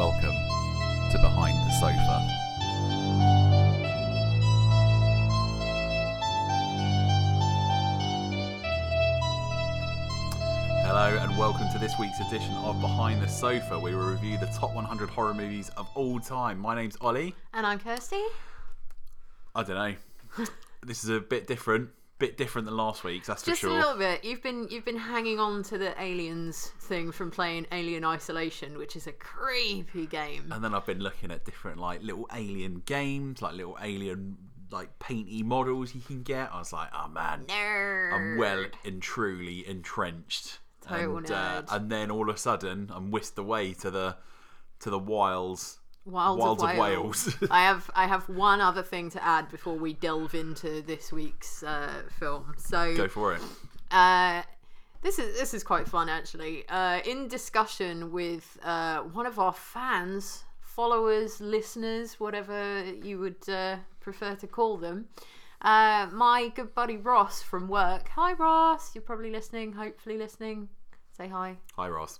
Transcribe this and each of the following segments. Welcome to Behind the Sofa. Hello and welcome to this week's edition of Behind the Sofa, where we review the top 100 horror movies of all time. My name's Ollie. And I'm Kirsty. I don't know. This is a bit different than last week's, that's for sure. Just a little bit. You've been hanging on to the Aliens thing from playing Alien Isolation, which is a creepy game. And then I've been looking at different little alien games, little alien painty models you can get. I was like, oh man, nerd. I'm well and truly entrenched. Total nerd. And then all of a sudden, I'm whisked away to the wilds of Wales. I have one other thing to add before we delve into this week's film. So go for it. This is quite fun actually. In discussion with one of our fans, followers, listeners, whatever you would prefer to call them, my good buddy Ross from work. Hi Ross, you're probably listening. Hopefully listening. Say hi. Hi, Ross.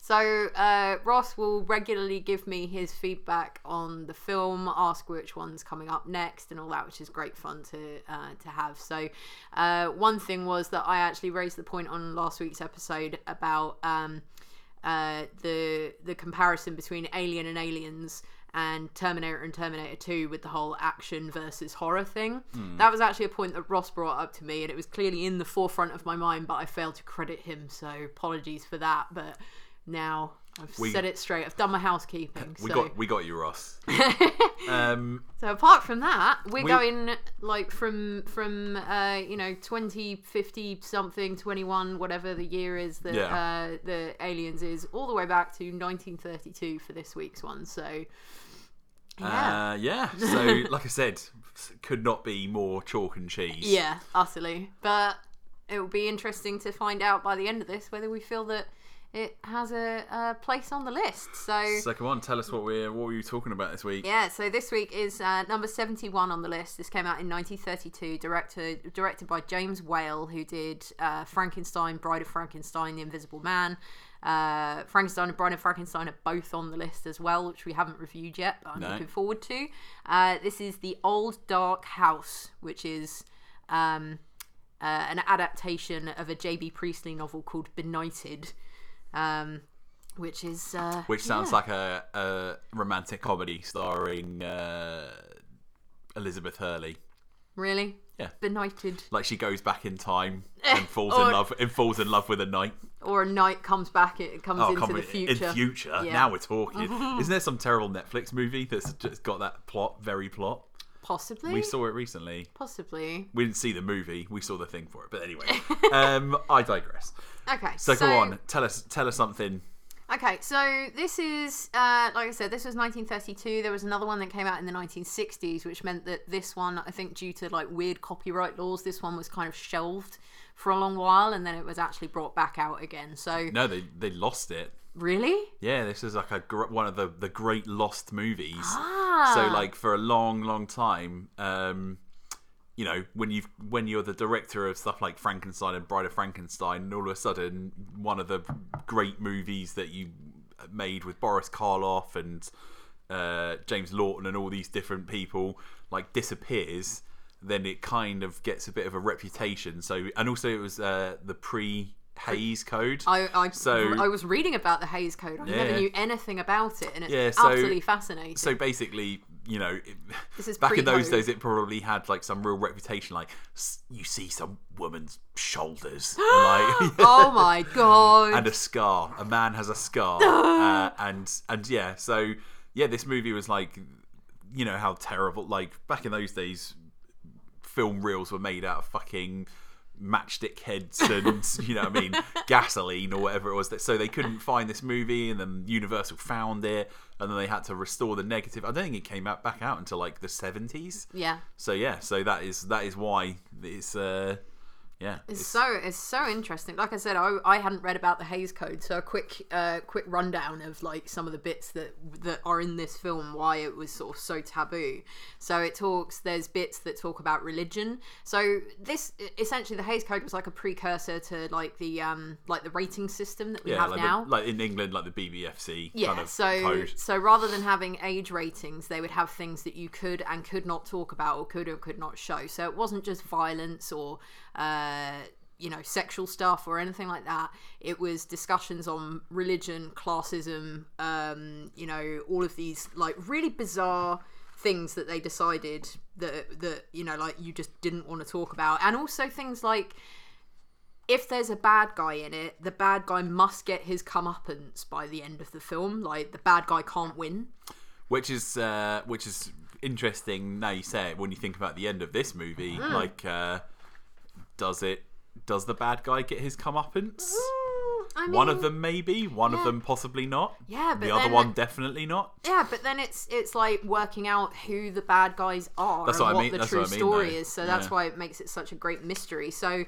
So Ross will regularly give me his feedback on the film, ask which one's coming up next and all that, which is great fun to have. So one thing was that I actually raised the point on last week's episode about the comparison between Alien and Aliens and Terminator and Terminator 2 with the whole action versus horror thing. That was actually a point that Ross brought up to me, and it was clearly in the forefront of my mind, but I failed to credit him, so apologies for that. But now I've said it straight. I've done my housekeeping. We got you, Ross. So apart from that, we're going from 2050 something, 21, whatever the year is that the Aliens is, all the way back to 1932 for this week's one. So yeah. So like I said, could not be more chalk and cheese. Yeah, utterly. But it will be interesting to find out by the end of this whether we feel that it has a place on the list. So come on, tell us what were you talking about this week? Yeah, so this week is number 71 on the list. This came out in 1932, directed by James Whale, who did Frankenstein, Bride of Frankenstein, The Invisible Man. Frankenstein and Bride of Frankenstein are both on the list as well, which we haven't reviewed yet, but I'm looking forward to. This is The Old Dark House, which is an adaptation of a J.B. Priestley novel called Benighted, which sounds like a romantic comedy starring Elizabeth Hurley. Really? Yeah. Benighted. She goes back in time and falls in love with a knight. Or a knight comes back. It comes into the future. In future. Yeah. Now we're talking. Isn't there some terrible Netflix movie that's just got that plot? Possibly. We saw it recently. Possibly. We didn't see the movie. We saw the thing for it. But anyway, I digress. Okay. So go on. Tell us something. Okay. So this is, like I said, this was 1932. There was another one that came out in the 1960s, which meant that this one, I think due to weird copyright laws, this one was kind of shelved for a long while. And then it was actually brought back out again. So no, they lost it. Really? Yeah, this is one of the great lost movies. So for a long, long time, when you're the director of stuff like Frankenstein and Bride of Frankenstein, and all of a sudden one of the great movies that you made with Boris Karloff and James Laughton and all these different people disappears, then it kind of gets a bit of a reputation. So, and also it was the Hays Code. I was reading about the Hays Code. I never knew anything about it, and it's absolutely fascinating. So basically, back in those days, it probably had some real reputation. You see some woman's shoulders, oh my god, and a scar. A man has a scar, and yeah. So yeah, this movie was how terrible. Back in those days, film reels were made out of fucking matchstick heads and gasoline or whatever it was, so they couldn't find this movie, and then Universal found it, and then they had to restore the negative. I don't think it came back out until the 70s. So that is why it's Yeah, it's so interesting. Like I said, I hadn't read about the Hays Code, so a quick rundown of like some of the bits that are in this film, why it was sort of so taboo. So there's bits that talk about religion. So this essentially, the Hays Code was like a precursor to like the rating system that we have like now, like in England, like the BBFC kind of code. So rather than having age ratings, they would have things that you could and could not talk about or could not show. So it wasn't just violence or sexual stuff or anything like that. It was discussions on religion, classism, all of these like really bizarre things that they decided that like you just didn't want to talk about. And also things like, if there's a bad guy in it, the bad guy must get his comeuppance by the end of the film. Like, the bad guy can't win, which is interesting now you say it, when you think about the end of this movie. Does the bad guy get his comeuppance? One of them maybe, one of them possibly not. Yeah, but the other one definitely not. Yeah, but then it's like working out who the bad guys are. That's and what I mean. The that's true what I mean, story though. Is. So that's why it makes it such a great mystery. So,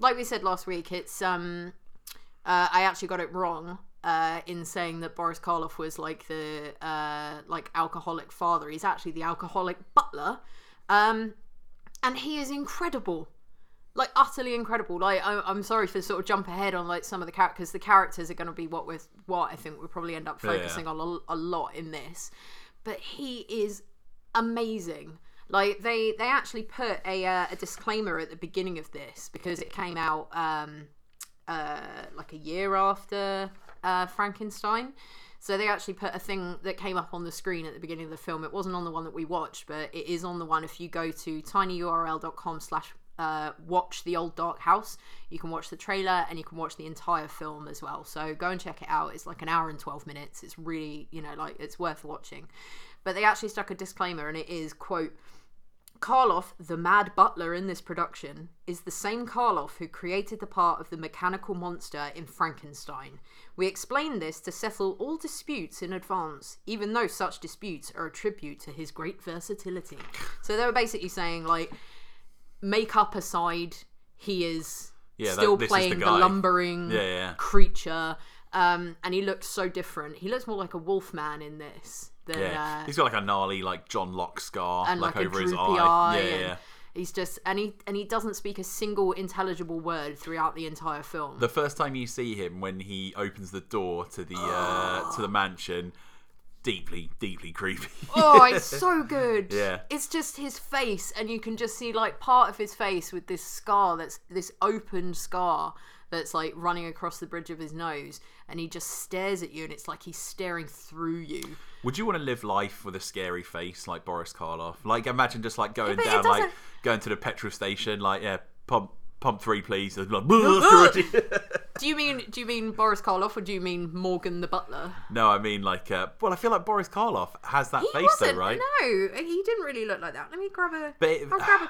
like we said last week, it's I actually got it wrong. In saying that Boris Karloff was like the alcoholic father, he's actually the alcoholic butler, and he is incredible, like utterly incredible. Like I'm sorry for sort of jump ahead on like some of the characters. The characters are going to be what I think we'll probably end up focusing on a lot in this, but he is amazing. Like they actually put a disclaimer at the beginning of this because it came out like a year after. Frankenstein. So they actually put a thing that came up on the screen at the beginning of the film. It wasn't on the one that we watched, but it is on the one. If you go to tinyurl.com/watch The Old Dark House, you can watch the trailer and you can watch the entire film as well. So go and check it out. It's like an hour and 12 minutes. It's really, like it's worth watching. But they actually stuck a disclaimer, and it is, quote, Karloff, the mad butler in this production, is the same Karloff who created the part of the mechanical monster in Frankenstein. We explain this to settle all disputes in advance, even though such disputes are a tribute to his great versatility. So they were basically saying, like, makeup aside, he is still playing the lumbering creature, and he looks so different. He looks more like a wolf man in this. He's got like a gnarly like John Locke scar and like over his eye. He's just and he doesn't speak a single intelligible word throughout the entire film. The first time you see him, when he opens the door to the to the mansion, deeply creepy. Oh, it's so good. Yeah, it's just his face, and you can just see like part of his face with this scar, that's this open scar that's like running across the bridge of his nose, and he just stares at you, and it's like he's staring through you. Would you want to live life with a scary face like Boris Karloff? Like, imagine just like going to the petrol station, like pump 3, please. And like, Do you mean Boris Karloff, or do you mean Morgan the butler? No, I mean like. I feel like Boris Karloff has that face though, right? No, he didn't really look like that. Let me grab a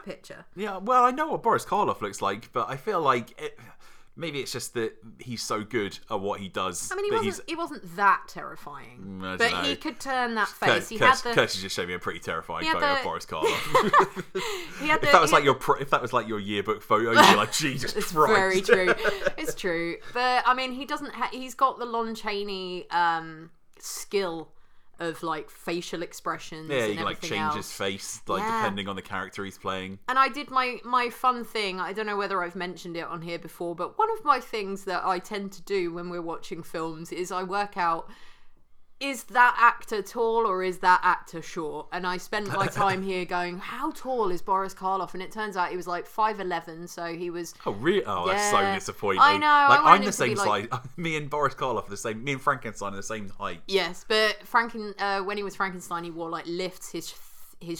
picture. Yeah, well, I know what Boris Karloff looks like, but I feel like maybe it's just that he's so good at what he does. I mean, he wasn't that terrifying, but know. He could turn that face. Kirsty just showed me a pretty terrifying photo of Boris Karloff. If that was like your yearbook photo, you'd be like, Jesus Christ. It's very true. It's true, but I mean, he doesn't. He's got the Lon Chaney skill of like facial expressions. Yeah, you can like change his face depending on the character he's playing. And I did my fun thing. I don't know whether I've mentioned it on here before, but one of my things that I tend to do when we're watching films is I work out, is that actor tall or is that actor short? And I spent my time here going, how tall is Boris Karloff? And it turns out he was like 5'11", so he was... Oh, really? Oh, yeah. That's so disappointing. I know. Like, I'm the same size. Like... Me and Boris Karloff are the same. Me and Frankenstein are the same height. Yes, but when he was Frankenstein, he wore like lifts. His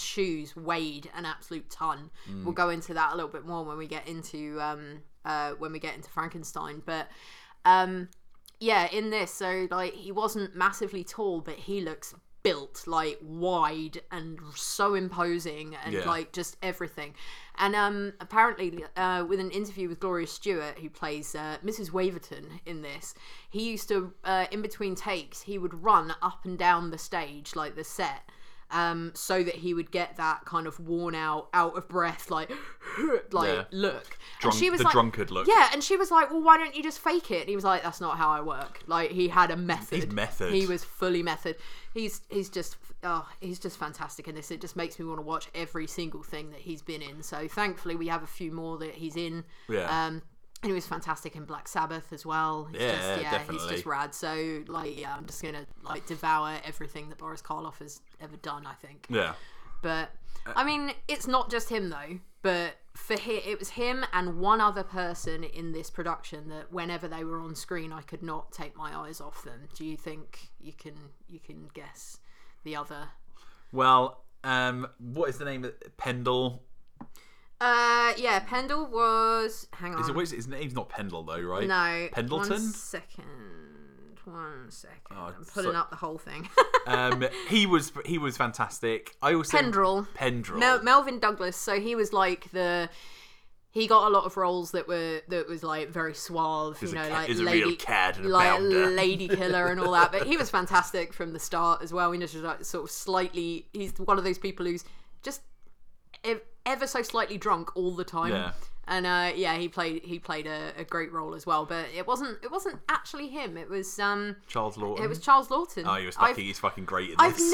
shoes weighed an absolute ton. Mm. We'll go into that a little bit more when we get into Frankenstein. But... yeah, in this, so like he wasn't massively tall, but he looks built, like wide and so imposing, and like just everything. And apparently, with an interview with Gloria Stuart, who plays Mrs. Waverton in this, he used to, in between takes, he would run up and down the stage, like the set, so that he would get that kind of worn out, out of breath, like like look. And she was the like, drunkard look. Yeah, and she was like, well, why don't you just fake it? And he was like, that's not how I work. Like, he had a method. He's method. He was fully method. He's just fantastic in this. It just makes me want to watch every single thing that he's been in. So thankfully we have a few more that he's in. Yeah. And he was fantastic in Black Sabbath as well. He's just rad. So like, yeah, I'm just gonna like devour everything that Boris Karloff has ever done, I think. Yeah. But I mean, it's not just him though. But for him, it was him and one other person in this production that whenever they were on screen, I could not take my eyes off them. Do you think you can guess the other? Well, what is the name of Pendle? Pendle was... Hang on. His name's not Pendle, though, right? No. Pendleton? One second. Oh, I'm pulling up the whole thing. He was fantastic. I also... Pendrell. Melvyn Douglas. So he was like the... He got a lot of roles that was like very suave, you know, like lady, like lady killer and all that. But he was fantastic from the start as well. He was just like sort of slightly. He's one of those people who's just ever so slightly drunk all the time. Yeah. And he played a great role as well. But it wasn't actually him. It was Charles Laughton. It was Charles Laughton. Oh, he's fucking great in this.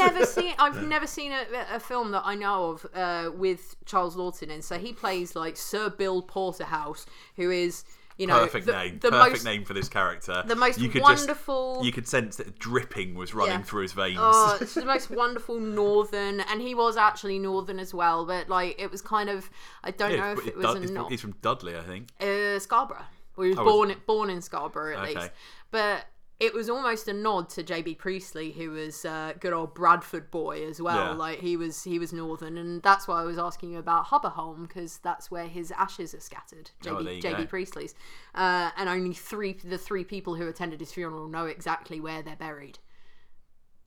I've never seen a film that I know of with Charles Laughton in. So he plays like Sir Bill Porterhouse, who is, you know, the perfect name for this character. The most wonderful. You could sense that dripping was running through his veins. Oh, it's the most wonderful northern, and he was actually northern as well. But like, it was kind of, I don't know if it was. He's from Dudley, I think. Scarborough. Well, he was born in Scarborough at least. But it was almost a nod to J.B. Priestley, who was good old Bradford boy as well. Yeah. Like he was northern, and that's why I was asking you about Hubberholm, because that's where his ashes are scattered. J.B. Priestley's, and only the three people who attended his funeral know exactly where they're buried.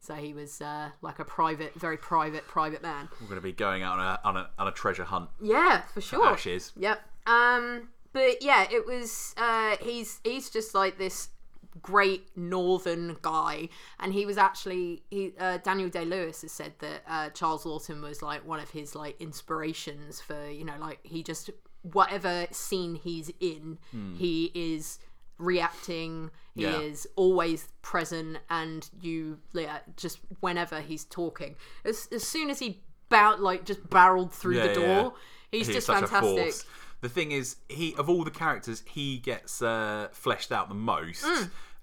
So he was like a very private man. We're going to be going out on a treasure hunt. Yeah, for sure. Ashes. Yep. But yeah, it was. He's just like this great northern guy, and he was actually Daniel Day-Lewis has said that Charles Laughton was like one of his like inspirations for, you know, like he just, whatever scene he's in, he is reacting, he is always present, and just whenever he's talking, as soon as he just barreled through the door, he's just fantastic. The thing is, he, of all the characters, he gets fleshed out the most,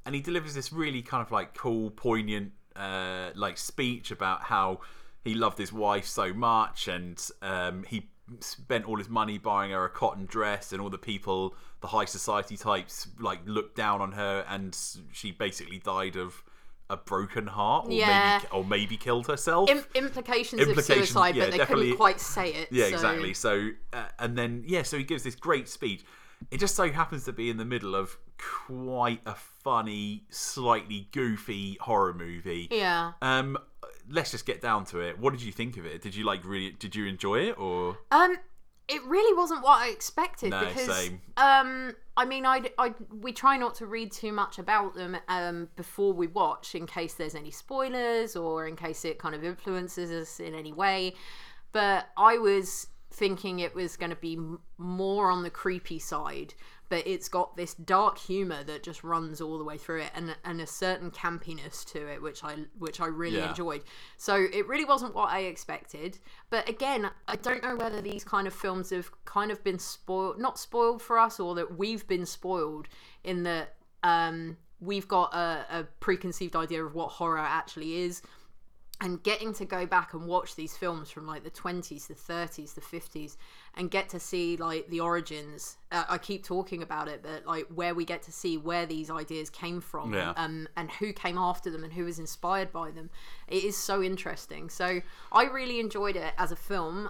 and he delivers this really kind of like cool, poignant like speech about how he loved his wife so much, and he spent all his money buying her a cotton dress, and all the people, the high society types, like looked down on her, and she basically died of a broken heart, or maybe killed herself. Implications of suicide, but they couldn't quite say it. Yeah, so. Exactly. So, so he gives this great speech. It just so happens to be in the middle of quite a funny, slightly goofy horror movie. Yeah. Let's just get down to it. What did you think of it? Did you did you enjoy it, or? It really wasn't what I expected. No, because, same. I mean, we try not to read too much about them before we watch, in case there's any spoilers or in case it kind of influences us in any way. But I was thinking it was going to be more on the creepy side, but it's got this dark humour that just runs all the way through it, and a certain campiness to it, which I really enjoyed. So it really wasn't what I expected. But again, I don't know whether these kind of films have kind of been not spoiled for us, or that we've been spoiled in that we've got a preconceived idea of what horror actually is. And getting to go back and watch these films from like the 20s, the 30s, the 50s, and get to see like the origins. I keep talking about it, but like where we get to see where these ideas came from, and who came after them and who was inspired by them. It is so interesting. So I really enjoyed it as a film.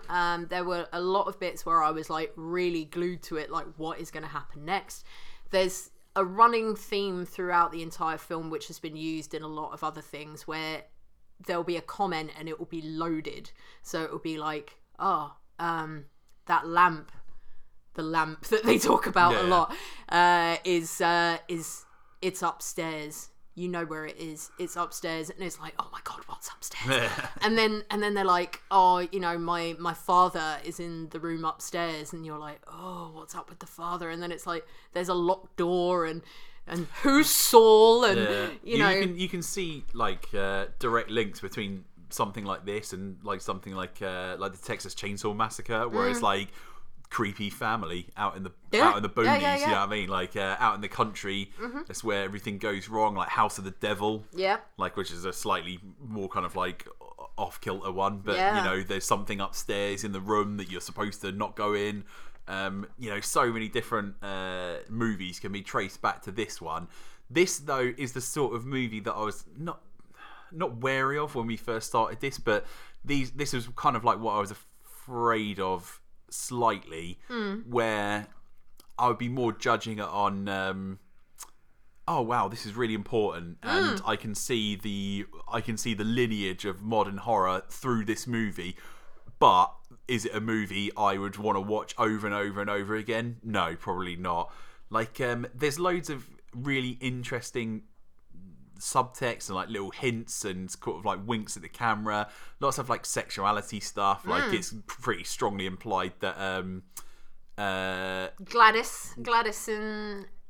There were a lot of bits where I was like really glued to it, like what is going to happen next. There's a running theme throughout the entire film, which has been used in a lot of other things, where there'll be a comment and it will be loaded. So it will be like, that lamp, the lamp that they talk about a lot, is it's upstairs. you know where it is. It's upstairs, and it's like, oh my god, what's upstairs? and then they're like, oh, you know, my father is in the room upstairs, and you're like, oh, what's up with the father? And then it's like, there's a locked door, and who's Saul? And you can see like direct links between something like this and like something like the Texas Chainsaw Massacre, where it's like creepy family out in the boonies, you know what I mean? Like out in the country, that's where everything goes wrong, like House of the Devil, like, which is a slightly more kind of like off kilter one, but you know, there's something upstairs in the room that you're supposed to not go in. You know, so many different movies can be traced back to this one. This though is the sort of movie that I was not wary of when we first started this, but this was kind of like what I was afraid of slightly, where I would be more judging it on oh wow, this is really important, and I can see the lineage of modern horror through this movie, but is it a movie I would want to watch over and over and over again? No, probably not. Like there's loads of really interesting subtext and like little hints and sort of like winks at the camera, lots of like sexuality stuff, like it's pretty strongly implied that Gladys and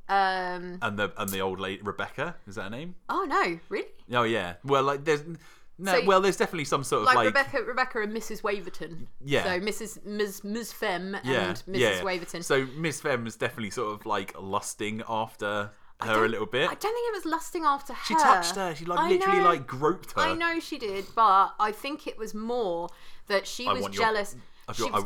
the old lady Rebecca, is that her name? Oh no, really? Oh yeah, well like there's no, so, well there's definitely some sort of like Rebecca and Mrs. Waverton, so Ms. Femme and Mrs. Waverton. So Miss Femme was definitely sort of like lusting after her a little bit. I don't think it was lusting after her. She touched her. She like literally like groped her. I know she did, but I think it was more that she was jealous.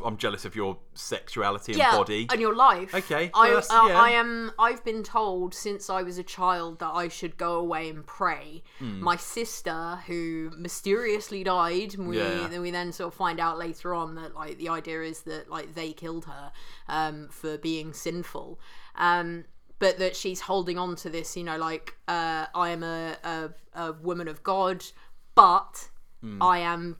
I'm jealous of your sexuality and body and your life. Okay, well, I am. I've been told since I was a child that I should go away and pray. My sister, who mysteriously died, we then sort of find out later on that like the idea is that like they killed her for being sinful. But that she's holding on to this, you know, like, I am a woman of God, but I am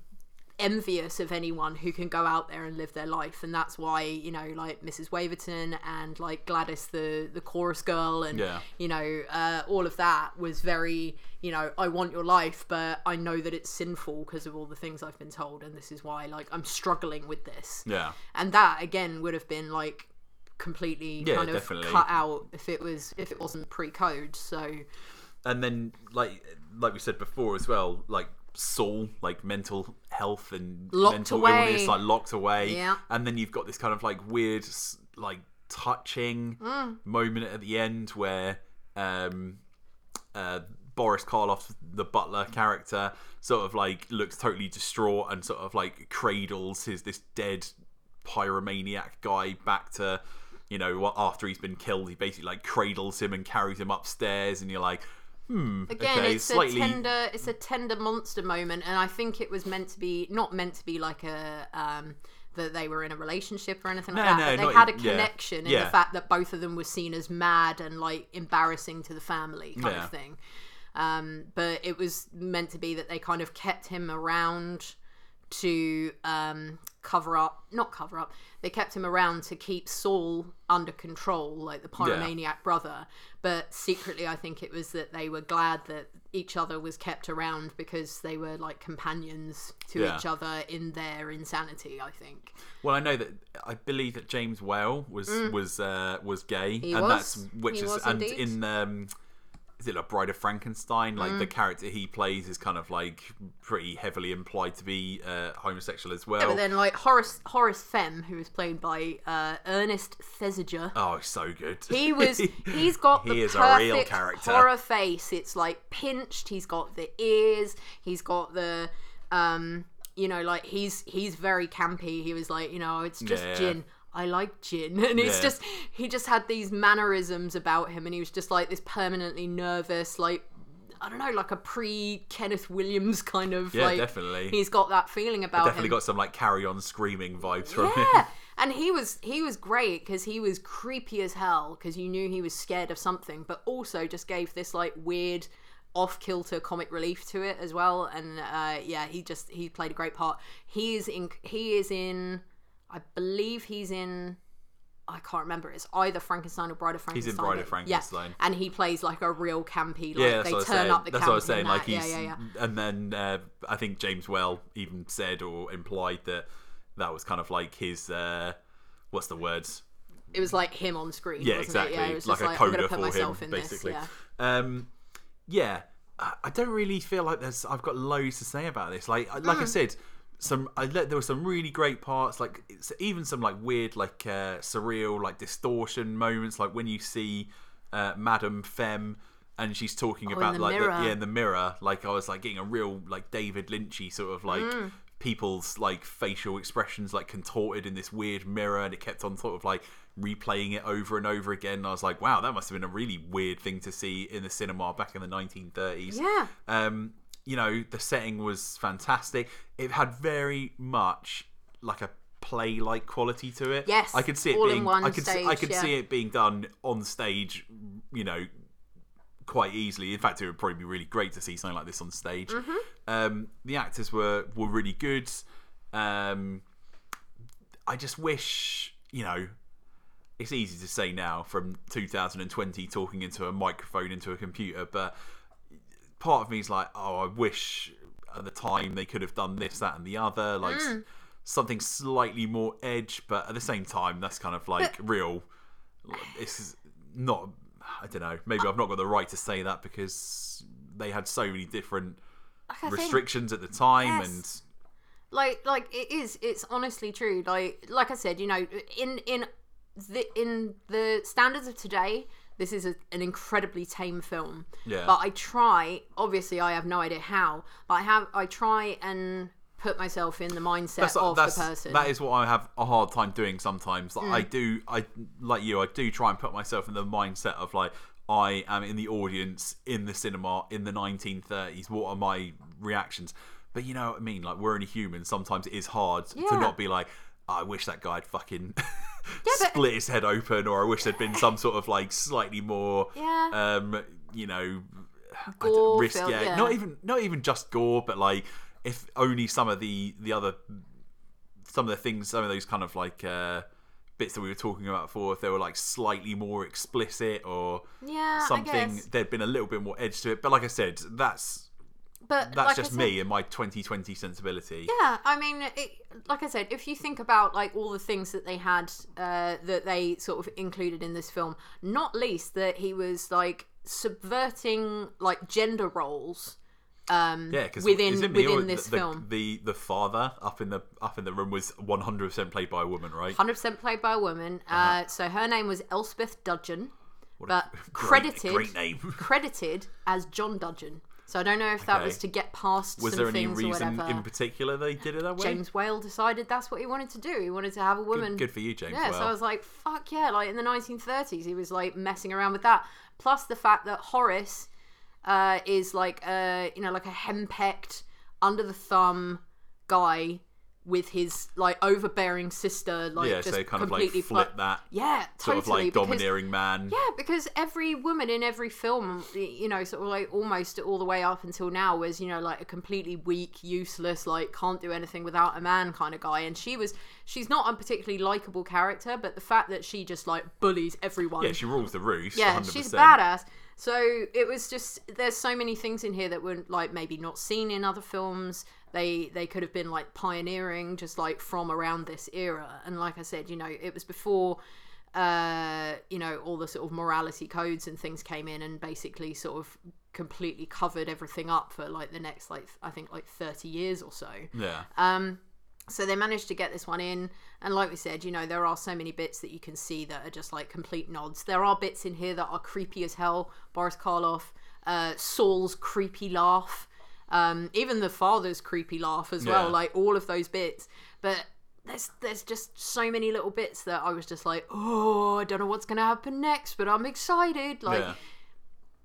envious of anyone who can go out there and live their life. And that's why, you know, like Mrs. Waverton and like Gladys, the chorus girl, and, you know, all of that was very, you know, I want your life, but I know that it's sinful because of all the things I've been told. And this is why, like, I'm struggling with this. Yeah. And that, again, would have been like, completely kind of definitely cut out if it wasn't pre-code. So and then like we said before as well, like Saul, like mental health and locked mental away. Illness, like locked away, and then you've got this kind of like weird like touching moment at the end where Boris Karloff, the butler character, sort of like looks totally distraught and sort of like cradles this dead pyromaniac guy back to, you know, after he's been killed, he basically like cradles him and carries him upstairs, and you're like, again, okay, it's slightly... a tender monster moment, and I think it was not meant to be like a that they were in a relationship or anything like that. But they had a connection in the fact that both of them were seen as mad and like embarrassing to the family kind of thing. But it was meant to be that they kind of kept him around to they kept him around to keep Saul under control, like the pyromaniac brother, but secretly I think it was that they were glad that each other was kept around because they were like companions to each other in their insanity, I think. Well, I believe that James Whale was gay. He was indeed. In is it like Bride of Frankenstein? Like the character he plays is kind of like pretty heavily implied to be homosexual as well. Yeah, but then like Horace Femme, who was played by Ernest Thesiger. Oh, so good. He's got the perfect a real character horror face. It's like pinched. He's got the ears. He's got the you know, like he's very campy. He was like, you know, it's just gin. I like gin, and it's just he just had these mannerisms about him, and he was just like this permanently nervous, like I don't know, like a pre-Kenneth Williams kind of like. Yeah, definitely. He's got that feeling about him. Definitely got some like Carry On Screaming vibes from him. Yeah, and he was great because he was creepy as hell because you knew he was scared of something, but also just gave this like weird off-kilter comic relief to it as well. And he played a great part. He is in. I believe he's in I can't remember. It's either Frankenstein or Bride of Frankenstein. He's in Bride of Frankenstein. Yeah. And he plays like a real campy. Like, yeah, that's they what turn I was up the. That's what I was saying. Like he's, and then I think James Whale even said or implied that that was kind of like his. What's the words? It was like him on screen. Yeah, wasn't exactly. It? Yeah, it was like just a coda for him, in basically. This, yeah. Yeah, I don't really feel like there's. I've got loads to say about this. Like I said. There were some really great parts, like even some like weird, like surreal, like distortion moments, like when you see Madame Femme and she's talking about like in the mirror. Like I was like getting a real like David Lynchy sort of like people's like facial expressions like contorted in this weird mirror, and it kept on sort of like replaying it over and over again. And I was like, wow, that must have been a really weird thing to see in the cinema back in the 1930s. Yeah. You know, the setting was fantastic. It had very much like a play-like quality to it. Yes, I could see it all being in one stage, I could see it being done on stage, you know, quite easily. In fact, it would probably be really great to see something like this on stage. Mm-hmm. The actors were really good. I just wish, you know, it's easy to say now from 2020 talking into a microphone into a computer, but part of me is like, oh, I wish at the time they could have done this, that, and the other, like something slightly more edge. But at the same time, that's kind of like real. This is not. I don't know. Maybe I've not got the right to say that because they had so many different restrictions at the time, and like it is. It's honestly true. Like I said, you know, in the standards of today. This is an incredibly tame film. Yeah. But I try, obviously I have no idea how, but I try and put myself in the mindset of the person. That is what I have a hard time doing sometimes. Like I do try and put myself in the mindset of like, I am in the audience, in the cinema, in the 1930s. What are my reactions? But you know what I mean? Like we're only humans. Sometimes it is hard to not be like, I wish that guy had fucking split his head open, or I wish there'd been some sort of like slightly more, you know, gore risk. Film, yeah, not even just gore, but like if only some of the other, some of the things, some of those kind of like bits that we were talking about before, if they were like slightly more explicit or something, there'd been a little bit more edge to it. But like I said, that's like just me and my 2020 sensibility. Yeah, I mean, like I said, if you think about like all the things that they had that they sort of included in this film, not least that he was like subverting like gender roles. Within this film, the father up in the room was 100% played by a woman, right? 100% played by a woman. So her name was Elspeth Dudgeon, but credited as John Dudgeon. So I don't know if that was to get past some things or whatever. Was there any reason in particular they did it that way? James Whale decided that's what he wanted to do. He wanted to have a woman. Good for you, James Whale. Yeah, so I was like, fuck yeah. Like in the 1930s, he was like messing around with that. Plus the fact that Horace is like a, you know, like a henpecked, under the thumb guy with his like overbearing sister, like just so kind completely of like flip that, sort totally, of like domineering man. Yeah, because every woman in every film, you know, sort of like almost all the way up until now was, you know, like a completely weak, useless, like can't do anything without a man kind of guy. And she's not a particularly likable character, but the fact that she just like bullies everyone. Yeah, she rules the roost. Yeah, 100%. She's badass. So it was just, there's so many things in here that were like maybe not seen in other films. They could have been like pioneering just like from around this era. And like I said, you know, it was before, you know, all the sort of morality codes and things came in and basically sort of completely covered everything up for like the next, like, I think like 30 years or so. Yeah. So they managed to get this one in. And like we said, you know, there are so many bits that you can see that are just like complete nods. There are bits in here that are creepy as hell. Boris Karloff, Saul's creepy laugh, even the father's creepy laugh as well, like all of those bits. But there's just so many little bits that I was just like, oh, I don't know what's going to happen next, but I'm excited. Like,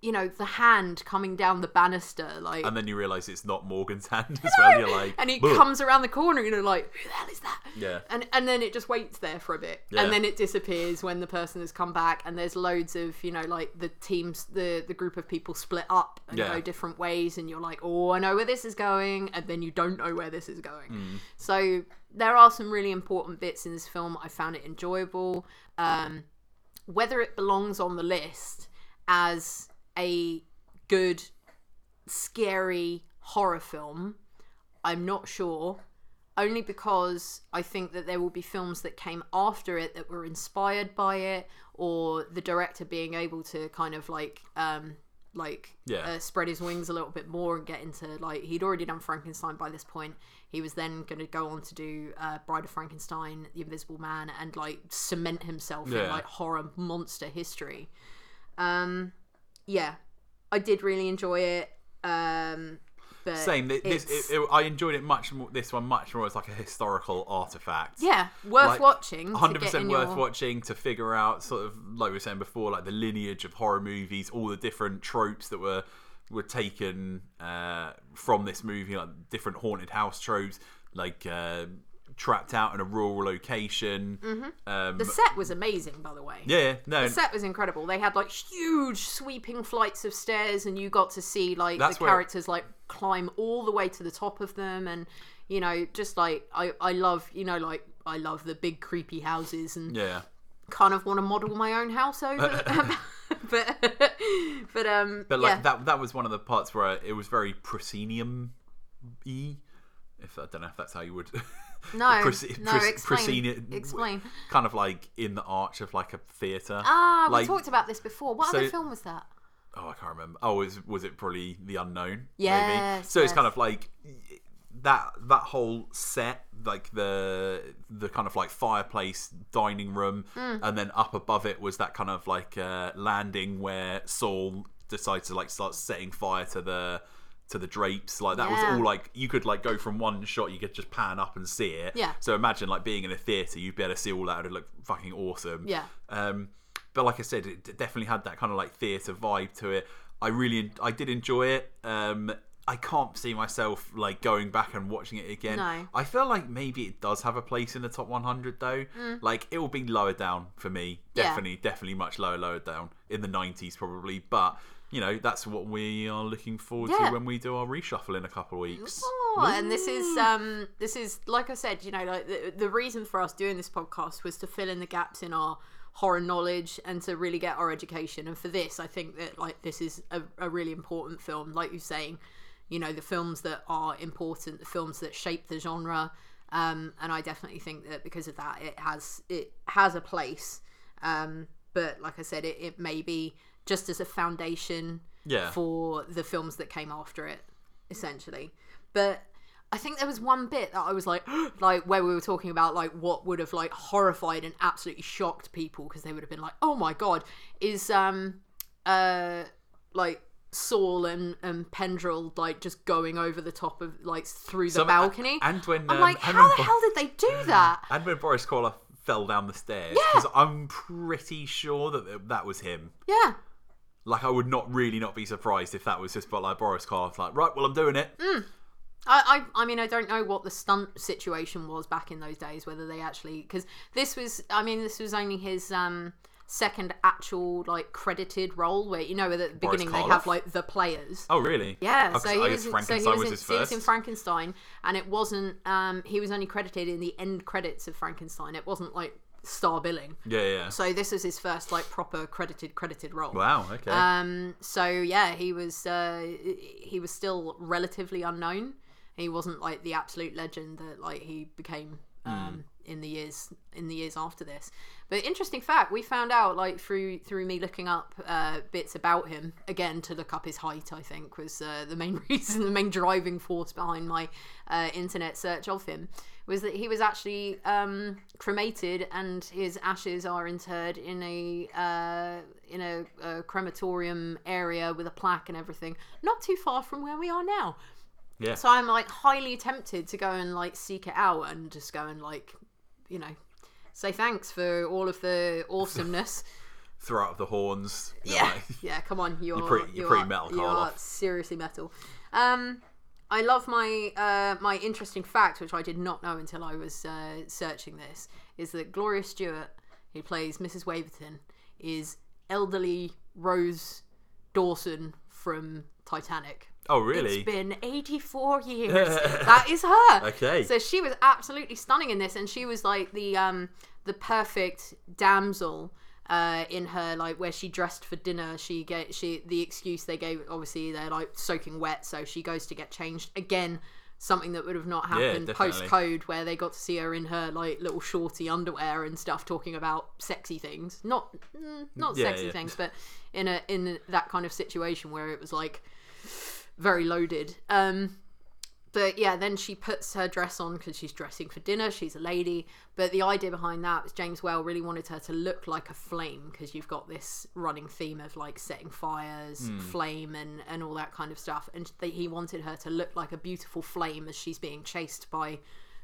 you know, the hand coming down the banister, like, and then you realise it's not Morgan's hand as well. You're like, and he comes around the corner, you know, like, who the hell is that? Yeah. And then it just waits there for a bit, and then it disappears when the person has come back. And there's loads of, you know, like the teams, the group of people split up and go different ways, and you're like, oh, I know where this is going, and then you don't know where this is going. So there are some really important bits in this film. I found it enjoyable. Whether it belongs on the list as a good scary horror film, I'm not sure, only because I think that there will be films that came after it that were inspired by it, or the director being able to kind of spread his wings a little bit more and get into, like, he'd already done Frankenstein by this point. He was then going to go on to do Bride of Frankenstein, The Invisible Man, and like cement himself in like horror monster history. Yeah, I did really enjoy it. But same. I enjoyed it much more. This one much more as like a historical artifact. Yeah, worth watching. 100% worth watching to figure out sort of, like we were saying before, like the lineage of horror movies, all the different tropes that were taken from this movie, like different haunted house tropes, like trapped out in a rural location. The set was amazing, by the way. The set was incredible. They had like huge sweeping flights of stairs, and you got to see like the characters like climb all the way to the top of them. And you know, just like I love, you know, like I love the big creepy houses, and kind of want to model my own house over. but that was one of the parts where it was very proscenium-y. If I don't know if that's how you would. Explain. Kind of like in the arch of like a theatre. We talked about this before. What other film was that? Oh, I can't remember. Oh, was it probably The Unknown? Yeah. Maybe. So it's kind of like that whole set, like the kind of like fireplace dining room, and then up above it was that kind of like landing where Saul decides to like start setting fire to the drapes, like that was all like you could like go from one shot, you could just pan up and see it. So imagine like being in a theatre, you'd be able to see all that. It'd look fucking awesome. But like I said, it definitely had that kind of like theatre vibe to it. I did enjoy it. I can't see myself like going back and watching it again. No. I feel like maybe it does have a place in the top 100 though. Like it will be lower down for me. Definitely much lower down in the 90s probably, but you know, that's what we are looking forward to when we do our reshuffle in a couple of weeks. And this is like I said, you know, like the reason for us doing this podcast was to fill in the gaps in our horror knowledge and to really get our education. And for this, I think that like this is a really important film. Like you're saying, you know, the films that are important, the films that shape the genre, and I definitely think that because of that, it has a place. But like I said, it may be just as a foundation for the films that came after it, essentially. But I think there was one bit that I was like, like where we were talking about like what would have like horrified and absolutely shocked people because they would have been like, oh my god, is like Saul and Pendrell like just going over the top of like through the balcony. And when I'm like, how the hell did they do that? And when Boris Karloff fell down the stairs, because I'm pretty sure that was him. Yeah. Like, I would not be surprised if that was just like Boris Karloff, like, right, well, I'm doing it. I mean, I don't know what the stunt situation was back in those days, whether they actually... Because this was only his second actual, like, credited role, where, you know, at the beginning they have, like, the players. Oh, really? Yeah. So he was in Frankenstein, and it wasn't... he was only credited in the end credits of Frankenstein. It wasn't, like... star billing. So this was his first like proper credited role. Wow, okay. So yeah, he was still relatively unknown. He wasn't like the absolute legend that like he became in the years after this. But interesting fact, we found out like through me looking up bits about him again to look up his height. I think was the main driving force behind my internet search of him, was that he was actually cremated, and his ashes are interred in a crematorium area with a plaque and everything, not too far from where we are now. Yeah. So I'm like highly tempted to go and like seek it out and just go and like, you know, say thanks for all of the awesomeness. throw out the horns. Yeah, like, yeah. Come on, you're pretty metal. You are seriously metal. I love my my interesting fact, which I did not know until I was searching this, is that Gloria Stuart, who plays Mrs. Waverton, is elderly Rose Dawson from Titanic. Oh, really? It's been 84 years. That is her. Okay. So she was absolutely stunning in this, and she was like the perfect damsel in her, like, where she dressed for dinner. The excuse they gave, obviously they're like soaking wet, so she goes to get changed again. Something that would have not happened post-code, where they got to see her in her like little shorty underwear and stuff, talking about sexy things. Not sexy things, but in that kind of situation where it was like very loaded. But yeah, then she puts her dress on because she's dressing for dinner. She's a lady. But the idea behind that was James Whale really wanted her to look like a flame, because you've got this running theme of like setting fires, flame and all that kind of stuff. And he wanted her to look like a beautiful flame as she's being chased by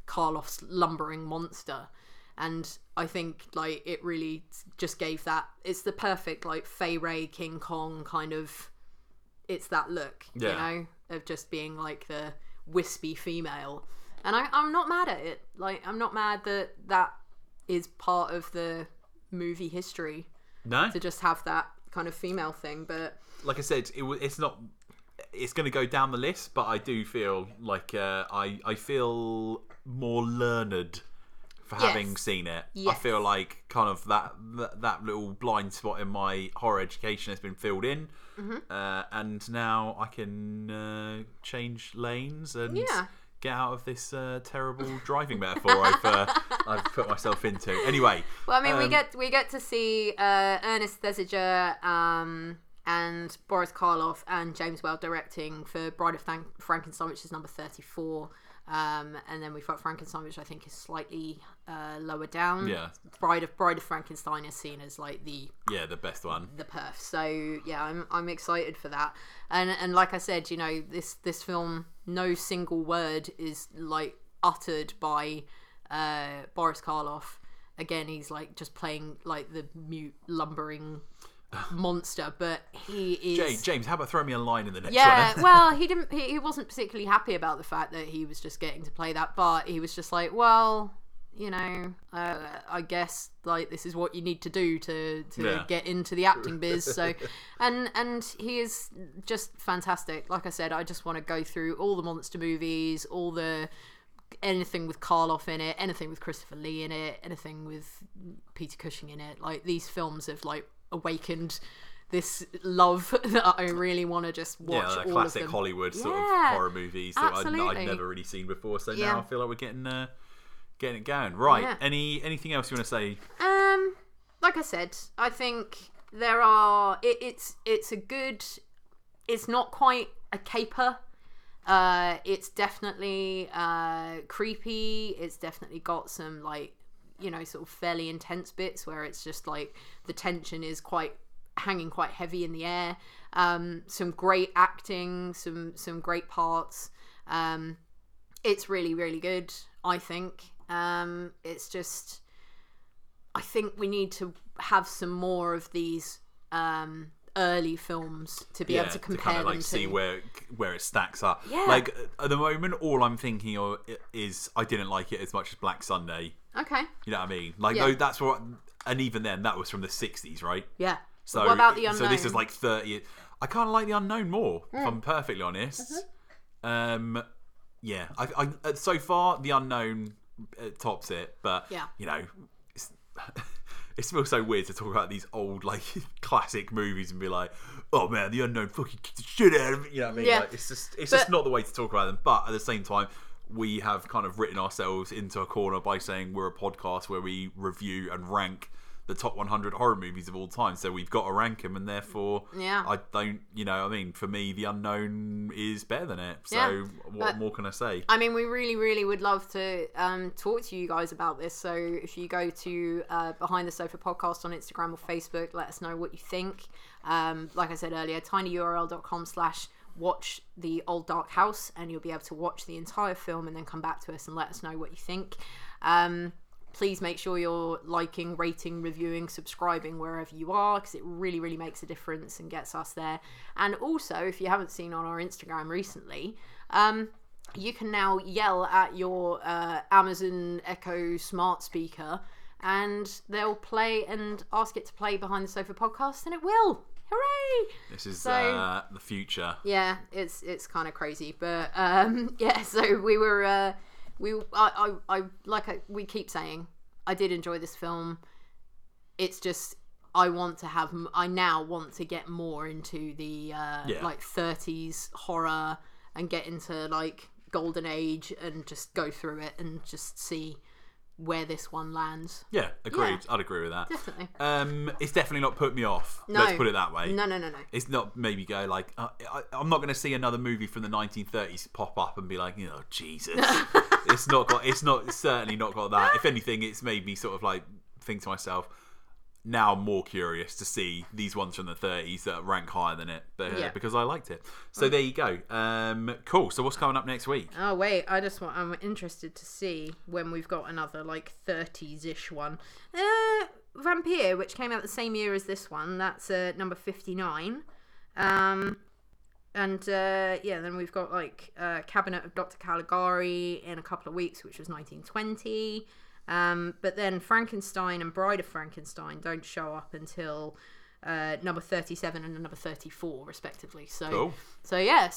Karloff's lumbering monster. And I think like it really just gave that. It's the perfect like Fay Wray, King Kong kind of. It's that look, you know, of just being like the wispy female, and I'm not mad at it. Like, I'm not mad that is part of the movie history. No, to just have that kind of female thing. But like I said, it's not. It's going to go down the list, but I do feel like I feel more learned for having seen it. Yes. I feel like kind of that little blind spot in my horror education has been filled in. Mm-hmm. And now I can change lanes and get out of this terrible driving metaphor I've put myself into. Anyway, well, I mean, we get to see Ernest Thesiger and Boris Karloff and James Whale directing for Bride of Frankenstein, which is number 34. And then we've got Frankenstein, which I think is slightly lower down. Yeah. Bride of Frankenstein is seen as like the best one, the perf. So yeah, I'm excited for that. And like I said, you know, this film, no single word is like uttered by Boris Karloff. Again, he's like just playing like the mute lumbering monster, but he is James, how about throw me a line in the next one? Well, he wasn't particularly happy about the fact that he was just getting to play that part. He was just like, well, you know, I guess like this is what you need to do to get into the acting biz. So and he is just fantastic. Like I said, I just want to go through all the monster movies, all the anything with Karloff in it, anything with Christopher Lee in it, anything with Peter Cushing in it. Like, these films have like awakened this love that I really want to just watch. Yeah, like all classic of them. Hollywood sort of horror movies that I've never really seen before. So now I feel like we're getting it going. Right. Yeah. Anything else you want to say? Like I said, I think there are. It's a good. It's not quite a caper. It's definitely creepy. It's definitely got some like, you know, sort of fairly intense bits where it's just like the tension is hanging quite heavy in the air. Some great acting, some great parts. It's really, really good, I think. It's just, I think we need to have some more of these early films to be able to compare to kind of like them, see where it stacks up. Yeah. Like, at the moment, all I'm thinking of is I didn't like it as much as Black Sunday. Okay. You know what I mean? Like, no, that's what. And even then, that was from the 60s, right? Yeah. So what about The Unknown? So this is like 30. I kind of like The Unknown more, if I'm perfectly honest. Mm-hmm. Yeah. I so far, The Unknown tops it, but you know, it's it feels so weird to talk about these old, like, classic movies and be like, oh man, The Unknown fucking kicked the shit out of me. You know what I mean? Yeah. Like, it's just not the way to talk about them. But at the same time, we have kind of written ourselves into a corner by saying we're a podcast where we review and rank the top 100 horror movies of all time. So we've got to rank them, and therefore, I don't, you know, I mean, for me, The Unknown is better than it. So what more can I say? I mean, we really, really would love to talk to you guys about this. So if you go to Behind the Sofa Podcast on Instagram or Facebook, let us know what you think. Like I said earlier, tinyurl.com/watchttheolddarkhouse, and you'll be able to watch the entire film and then come back to us and let us know what you think. please make sure you're liking, rating, reviewing, subscribing wherever you are, because it really, really makes a difference and gets us there. And also, if you haven't seen on our Instagram recently, you can now yell at your Amazon Echo smart speaker and they'll play and ask it to play Behind the Sofa podcast, and it will. Hooray! This is the future. Yeah, it's kind of crazy, but yeah. So we were we keep saying I did enjoy this film. It's just I now want to get more into the like 30s horror and get into like golden age and just go through it and just see where this one lands. Yeah, agreed. Yeah. I'd agree with that. Definitely. It's definitely not put me off. No. Let's put it that way. No. It's not made me go like, I'm not going to see another movie from the 1930s pop up and be like, oh Jesus. It's certainly not got that. If anything, it's made me sort of like think to myself, now I'm more curious to see these ones from the 30s that rank higher than it, because I liked it. So there you go. Cool. So what's coming up next week? Oh wait, I'm interested to see when we've got another like 30s-ish one. Vampire, which came out the same year as this one. That's number 59. Then we've got like Cabinet of Dr. Caligari in a couple of weeks, which was 1920. But then Frankenstein and Bride of Frankenstein don't show up until number 37 and number 34 respectively. So cool.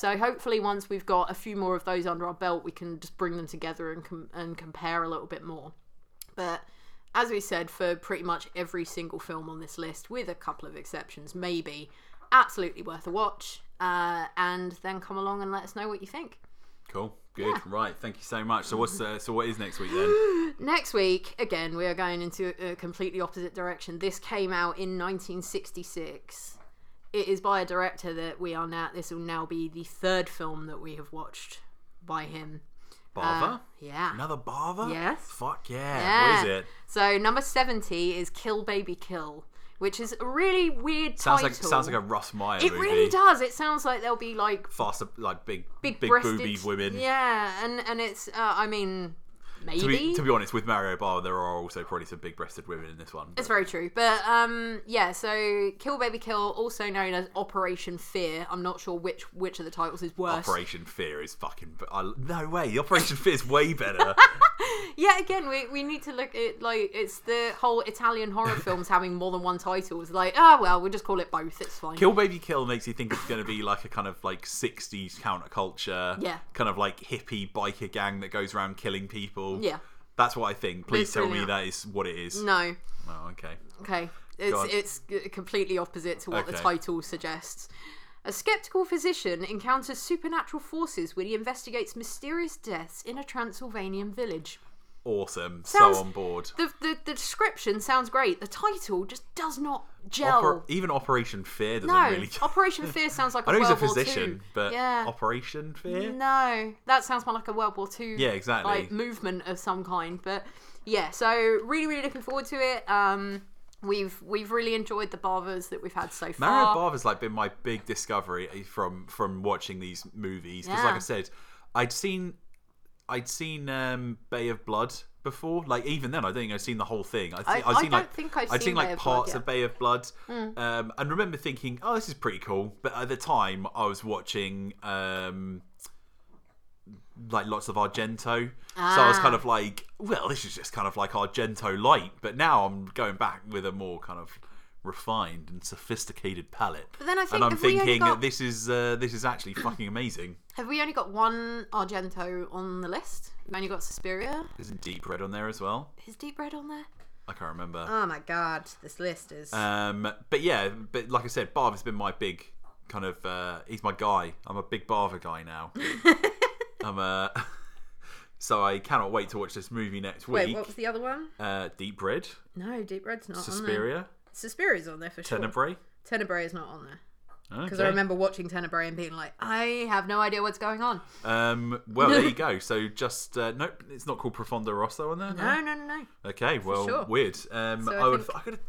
So hopefully once we've got a few more of those under our belt, we can just bring them together and compare a little bit more. But as we said, for pretty much every single film on this list, with a couple of exceptions maybe, absolutely worth a watch, and then come along and let us know what you think. Cool. Good. Yeah. Right. Thank you so much. So what is next week then? Next week, again, we are going into a completely opposite direction. This came out in 1966. It is by a director that we are now... This will now be the third film that we have watched by him. Bava? Yeah. Another Bava? Yes. Fuck yeah. What is it? So number 70 is Kill Baby Kill, which is a really weird title. Sounds like a Russ Meyer movie. It really does. It sounds like there'll be like faster, like big booby women. Yeah, and it's I mean, maybe to be honest, with Mario Bava, there are also probably some big-breasted women in this one. But. It's very true, but So Kill Baby Kill, also known as Operation Fear. I'm not sure which of the titles is worse. Operation Fear is fucking no way. Operation Fear is way better. Yeah, again, we need to look at, like, it's the whole Italian horror films having more than one title. It's like, we'll just call it both. It's fine. Kill Baby Kill makes you think it's going to be like a kind of like 60s counterculture, kind of like hippie biker gang that goes around killing people. Yeah. That's what I think. Please tell me that is what it is. No. Oh, okay. Okay. It's completely opposite to what the title suggests. A skeptical physician encounters supernatural forces when he investigates mysterious deaths in a Transylvanian village. Awesome. So on board. The description sounds great. The title just does not gel. Even Operation Fear doesn't really gel. Operation Fear sounds like a World War II. I know he's a physician, but Operation Fear? No. That sounds more like a World War II like movement of some kind. But yeah, so really, really looking forward to it. We've really enjoyed the Bavas that we've had so far. Mario Bava's like been my big discovery from watching these movies, because like I said, I'd seen Bay of Blood before. Like, even then, I don't think I'd seen the whole thing. I'd seen parts of Bay of Blood, and remember thinking, "Oh, this is pretty cool." But at the time, I was watching like lots of Argento, so I was kind of like, "Well, this is just kind of like Argento light." But now I'm going back with a more kind of refined and sophisticated palette. But then I'm thinking this is actually fucking amazing. Have we only got one Argento on the list? We've only got Suspiria. Isn't Deep Red on there as well? Is Deep Red on there? I can't remember. Oh my god, this list is. But like I said, Barb has been my big kind of. He's my guy. I'm a big Bava guy now. So I cannot wait to watch this movie next week. Wait, what was the other one? Deep Red. No, Deep Red's not Suspiria. On there. Suspiria's on there for sure. Tenebrae? Tenebrae is not on there. Because I remember watching Tenebrae and being like, I have no idea what's going on. Well, there you go. So just, nope, it's not called Profondo Rosso on there? No. Okay, well, sure. Weird. So I would.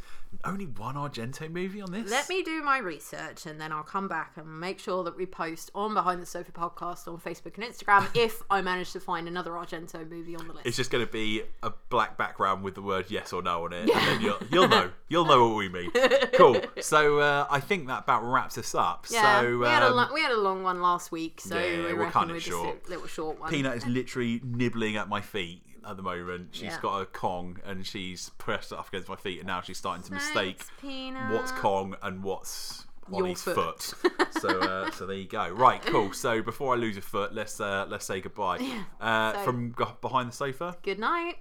Only one Argento movie on this? Let me do my research and then I'll come back and make sure that we post on Behind the Sofa Podcast on Facebook and Instagram if I manage to find another Argento movie on the list. It's just going to be a black background with the word yes or no on it. Yeah. And then you'll know. You'll know what we mean. Cool. So I think that about wraps us up. Yeah, so, we had a long one last week. So yeah, we're kind of short. A little short one. Peanut is literally nibbling at my feet at the moment. She's got a Kong and she's pressed it up against my feet, and now she's starting to mistake what's Kong and what's Ollie's foot. So there you go. Right, cool. So before I lose a foot, let's say goodbye. From Behind the Sofa. Good night.